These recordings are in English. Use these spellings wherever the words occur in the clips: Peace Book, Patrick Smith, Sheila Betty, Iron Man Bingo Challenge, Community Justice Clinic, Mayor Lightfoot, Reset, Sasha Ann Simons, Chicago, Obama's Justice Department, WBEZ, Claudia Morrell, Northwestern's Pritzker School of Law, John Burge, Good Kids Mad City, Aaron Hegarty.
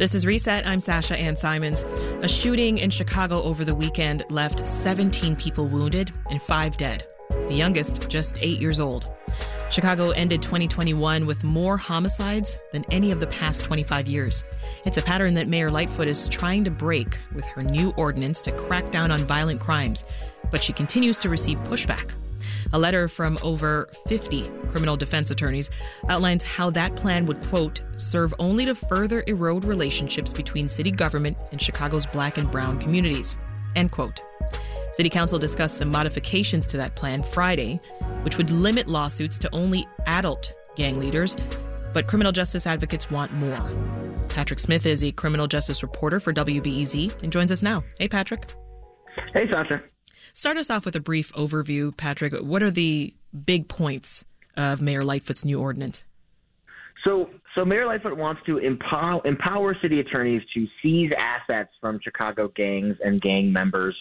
This is Reset. I'm Sasha Ann Simons. A shooting in Chicago over the weekend left 17 people wounded and 5 dead. The youngest, just 8 years old. Chicago ended 2021 with more homicides than any of the past 25 years. It's a pattern that Mayor Lightfoot is trying to break with her new ordinance to crack down on violent crimes, but she continues to receive pushback. A letter from over 50 criminal defense attorneys outlines how that plan would, quote, serve only to further erode relationships between city government and Chicago's black and brown communities, end quote. City Council discussed some modifications to that plan Friday, which would limit lawsuits to only adult gang leaders, but criminal justice advocates want more. Patrick Smith is a criminal justice reporter for WBEZ and joins us now. Hey, Patrick. Hey, Sasha. Start us off with a brief overview, Patrick. What are the big points of Mayor Lightfoot's new ordinance? So Mayor Lightfoot wants to empower city attorneys to seize assets from Chicago gangs and gang members.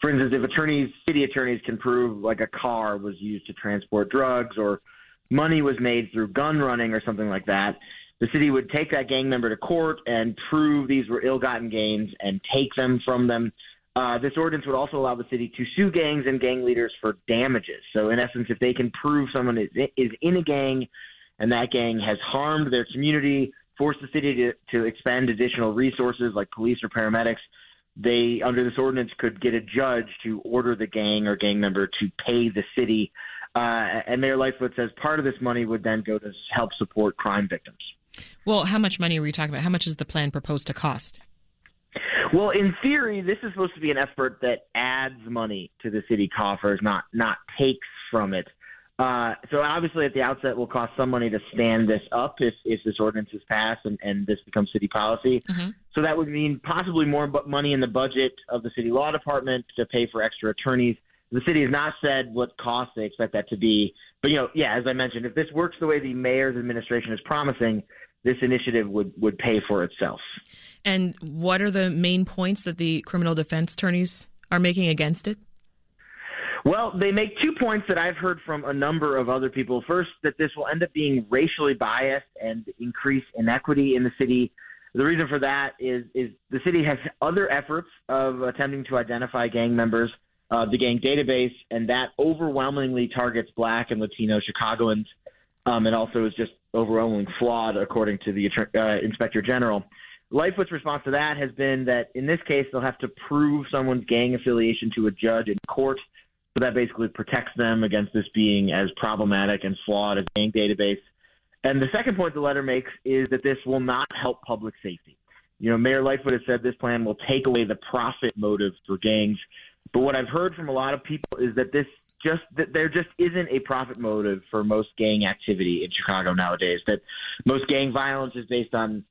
For instance, if city attorneys can prove like a car was used to transport drugs or money was made through gun running or something like that, the city would take that gang member to court and prove these were ill-gotten gains and take them from them. This ordinance would also allow the city to sue gangs and gang leaders for damages. So in essence, if they can prove someone is in a gang and that gang has harmed their community, forced the city to expend additional resources like police or paramedics, they, under this ordinance, could get a judge to order the gang or gang member to pay the city. And Mayor Lightfoot says part of this money would then go to help support crime victims. Well, how much money are we talking about? How much is the plan proposed to cost? Well, in theory, this is supposed to be an effort that adds money to the city coffers, not takes from it. So obviously at the outset will cost some money to stand this up if this ordinance is passed and this becomes city policy. Mm-hmm. So that would mean possibly more money in the budget of the city law department to pay for extra attorneys. The city has not said what cost they expect that to be. But, as I mentioned, if this works the way the mayor's administration is promising, this initiative would pay for itself. And what are the main points that the criminal defense attorneys are making against it? Well, they make 2 points that I've heard from a number of other people. First, that this will end up being racially biased and increase inequity in the city. The reason for that is the city has other efforts of attempting to identify gang members, the gang database, and that overwhelmingly targets black and Latino Chicagoans, and also is just overwhelmingly flawed, according to the Inspector General. Lightfoot's response to that has been that in this case, they'll have to prove someone's gang affiliation to a judge in court. So that basically protects them against this being as problematic and flawed as gang database. And the second point the letter makes is that this will not help public safety. Mayor Lightfoot has said this plan will take away the profit motive for gangs. But what I've heard from a lot of people is that there just isn't a profit motive for most gang activity in Chicago nowadays, that most gang violence is based on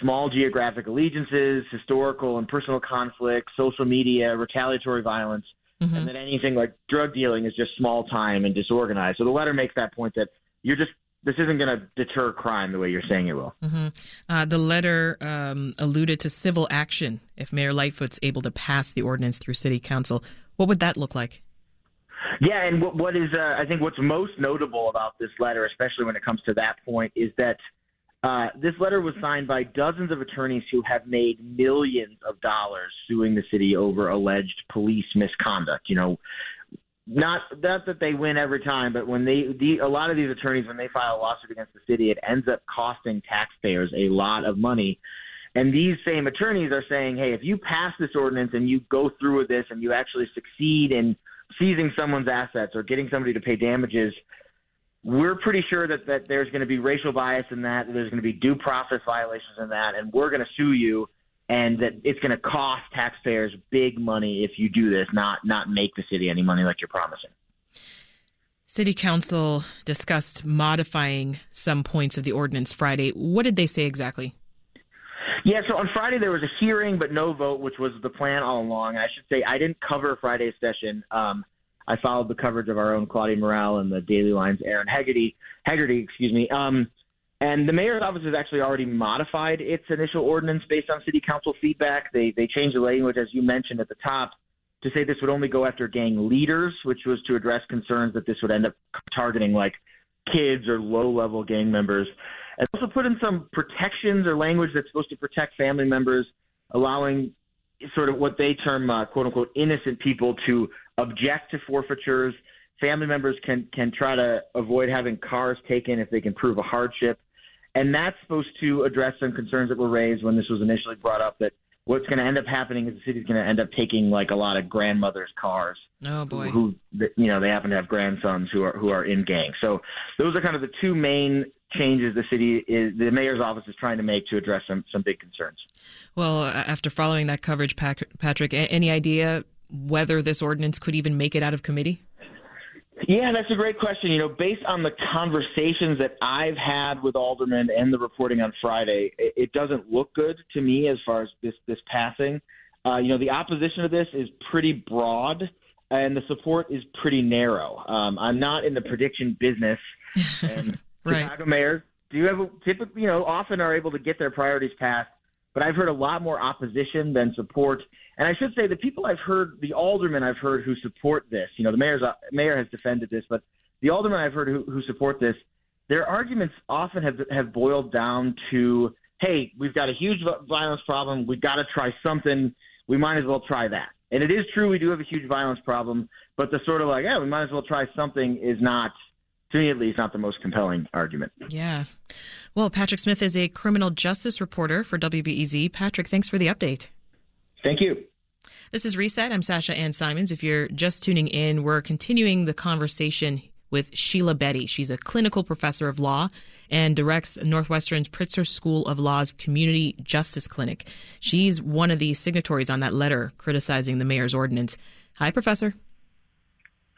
small geographic allegiances, historical and personal conflict, social media, retaliatory violence. Mm-hmm. And that anything like drug dealing is just small time and disorganized. So the letter makes that point that this isn't going to deter crime the way you're saying it will. Mm-hmm. The letter alluded to civil action if Mayor Lightfoot's able to pass the ordinance through City Council. What would that look like? Yeah, and what is I think what's most notable about this letter, especially when it comes to that point, is that this letter was signed by dozens of attorneys who have made millions of dollars suing the city over alleged police misconduct. Not that they win every time, but when a lot of these attorneys, when they file a lawsuit against the city, it ends up costing taxpayers a lot of money. And these same attorneys are saying, hey, if you pass this ordinance and you go through with this and you actually succeed in seizing someone's assets or getting somebody to pay damages, we're pretty sure that there's going to be racial bias in that, there's going to be due process violations in that, and we're going to sue you, and that it's going to cost taxpayers big money if you do this, not make the city any money like you're promising. City Council discussed modifying some points of the ordinance Friday. What did they say exactly? Yeah, so on Friday there was a hearing but no vote, which was the plan all along. I should say I didn't cover Friday's session. I followed the coverage of our own Claudia Morrell and the Daily Line's Aaron Hegarty. And the mayor's office has actually already modified its initial ordinance based on city council feedback. They changed the language, as you mentioned at the top, to say this would only go after gang leaders, which was to address concerns that this would end up targeting like kids or low-level gang members. And also put in some protections or language that's supposed to protect family members, allowing sort of what they term quote-unquote innocent people to object to forfeitures. Family members can try to avoid having cars taken if they can prove a hardship. And that's supposed to address some concerns that were raised when this was initially brought up, that what's going to end up happening is the city's going to end up taking like a lot of grandmothers' cars. Oh boy! Who you know, they happen to have grandsons who are in gangs. So those are kind of the two main changes the mayor's office is trying to make to address some big concerns. Well, after following that coverage, Patrick, any idea whether this ordinance could even make it out of committee? Yeah, that's a great question. You know, based on the conversations that I've had with aldermen and the reporting on Friday, it doesn't look good to me as far as this passing. You know, the opposition to this is pretty broad and the support is pretty narrow. I'm not in the prediction business. And right. Chicago mayors often are able to get their priorities passed, but I've heard a lot more opposition than support. And I should say the aldermen I've heard who support this, you know, the mayor has defended this, but the aldermen I've heard who support this, their arguments often have boiled down to, hey, we've got a huge violence problem. We've got to try something. We might as well try that. And it is true we do have a huge violence problem, but the sort of like, yeah, we might as well try something is not, to me at least, not the most compelling argument. Yeah. Well, Patrick Smith is a criminal justice reporter for WBEZ. Patrick, thanks for the update. Thank you. This is Reset. I'm Sasha Ann Simons. If you're just tuning in, we're continuing the conversation with Sheila Betty. She's a clinical professor of law and directs Northwestern's Pritzker School of Law's Community Justice Clinic. She's one of the signatories on that letter criticizing the mayor's ordinance. Hi, Professor.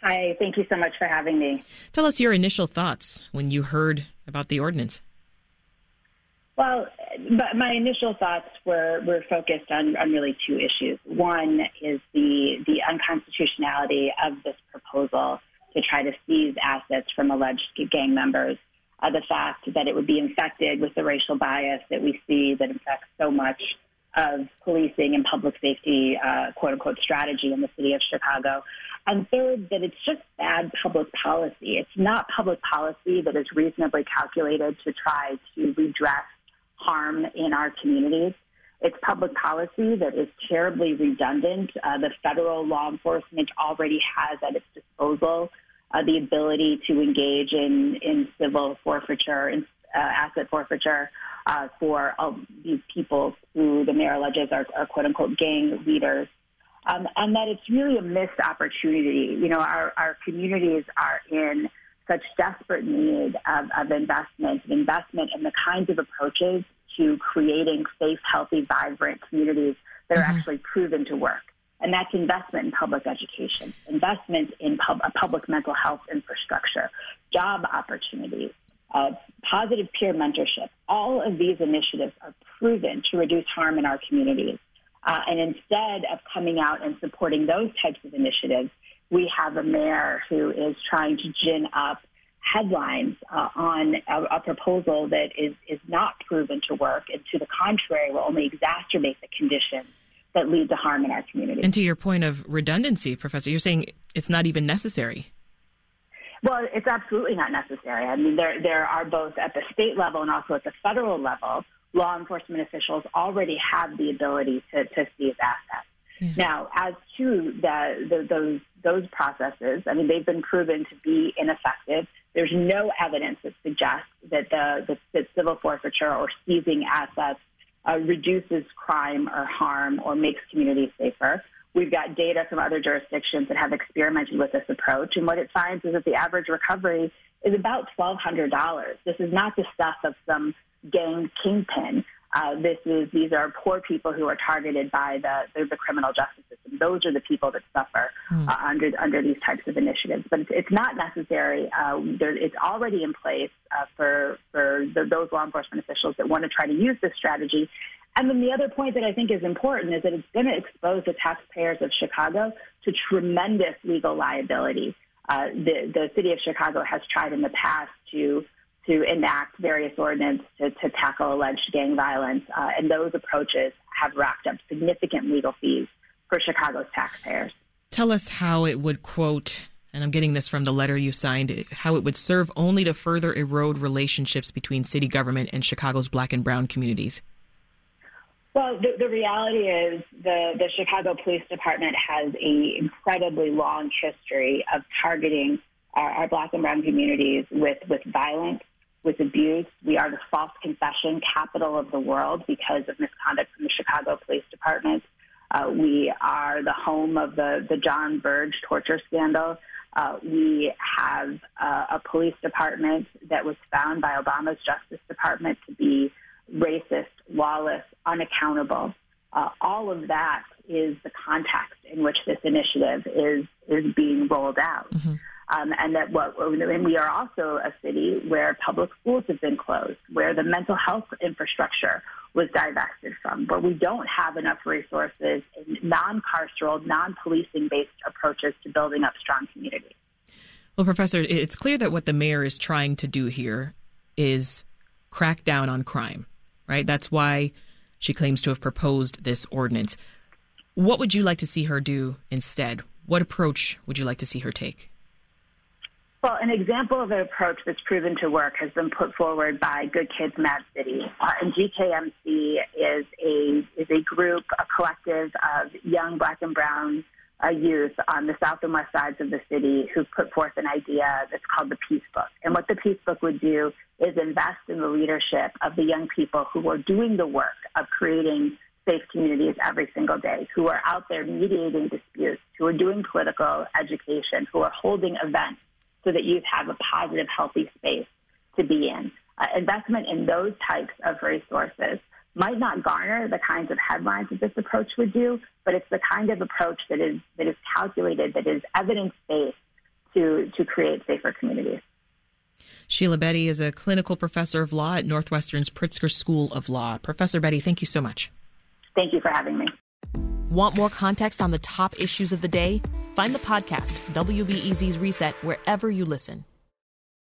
Hi, thank you so much for having me. Tell us your initial thoughts when you heard about the ordinance. Well, but my initial thoughts were focused on really two issues. One is the unconstitutionality of this proposal to try to seize assets from alleged gang members, the fact that it would be infected with the racial bias that we see that infects so much of policing and public safety, quote-unquote, strategy in the city of Chicago. And third, that it's just bad public policy. It's not public policy that is reasonably calculated to try to redress harm in our communities. It's public policy that is terribly redundant. The federal law enforcement already has at its disposal the ability to engage in civil forfeiture, asset forfeiture for these people who the mayor alleges are quote-unquote gang leaders, and that it's really a missed opportunity. You know, our communities are in such desperate need of investment in the kinds of approaches to creating safe, healthy, vibrant communities that are actually proven to work. And that's investment in public education, investment in public mental health infrastructure, job opportunities, positive peer mentorship. All of these initiatives are proven to reduce harm in our communities. And instead of coming out and supporting those types of initiatives, we have a mayor who is trying to gin up headlines on a proposal that is not proven to work, and to the contrary, will only exacerbate the conditions that lead to harm in our community. And to your point of redundancy, Professor, you're saying it's not even necessary. Well, it's absolutely not necessary. I mean, there are both at the state level and also at the federal level, law enforcement officials already have the ability to seize assets. Yeah. Now, as to those processes, I mean, they've been proven to be ineffective. There's no evidence that suggests that that civil forfeiture or seizing assets reduces crime or harm or makes communities safer. We've got data from other jurisdictions that have experimented with this approach, and what it finds is that the average recovery is about $1,200. This is not the stuff of some gang kingpin. These are poor people who are targeted by the criminal justice system. Those are the people that suffer under these types of initiatives. But it's not necessary. It's already in place for those law enforcement officials that want to try to use this strategy. And then the other point that I think is important is that it's going to expose the taxpayers of Chicago to tremendous legal liability. The city of Chicago has tried in the past to enact various ordinances to tackle alleged gang violence, and those approaches have racked up significant legal fees for Chicago's taxpayers. Tell us how it would, quote, and I'm getting this from the letter you signed, how it would serve only to further erode relationships between city government and Chicago's Black and brown communities. Well, the reality is the Chicago Police Department has an incredibly long history of targeting our Black and brown communities with violence, with abuse. We are the false confession capital of the world because of misconduct from the Chicago Police Department. We are the home of the John Burge torture scandal. We have a police department that was found by Obama's Justice Department to be racist, lawless, unaccountable. All of that is the context in which this initiative is being rolled out. Mm-hmm. And we are also a city where public schools have been closed, where the mental health infrastructure was divested from, where we don't have enough resources and non-carceral, non-policing-based approaches to building up strong communities. Well, Professor, it's clear that what the mayor is trying to do here is crack down on crime, right? That's why she claims to have proposed this ordinance. What would you like to see her do instead? What approach would you like to see her take? Well, an example of an approach that's proven to work has been put forward by Good Kids Mad City. And GKMC is a group, a collective of young Black and brown youth on the south and west sides of the city who've put forth an idea that's called the Peace Book. And what the Peace Book would do is invest in the leadership of the young people who are doing the work of creating safe communities every single day, who are out there mediating disputes, who are doing political education, who are holding events, so that youth have a positive, healthy space to be in. Investment in those types of resources might not garner the kinds of headlines that this approach would do, but it's the kind of approach that is calculated, that is evidence-based to create safer communities. Sheila Betty is a clinical professor of law at Northwestern's Pritzker School of Law. Professor Betty, thank you so much. Thank you for having me. Want more context on the top issues of the day? Find the podcast, WBEZ's Reset, wherever you listen.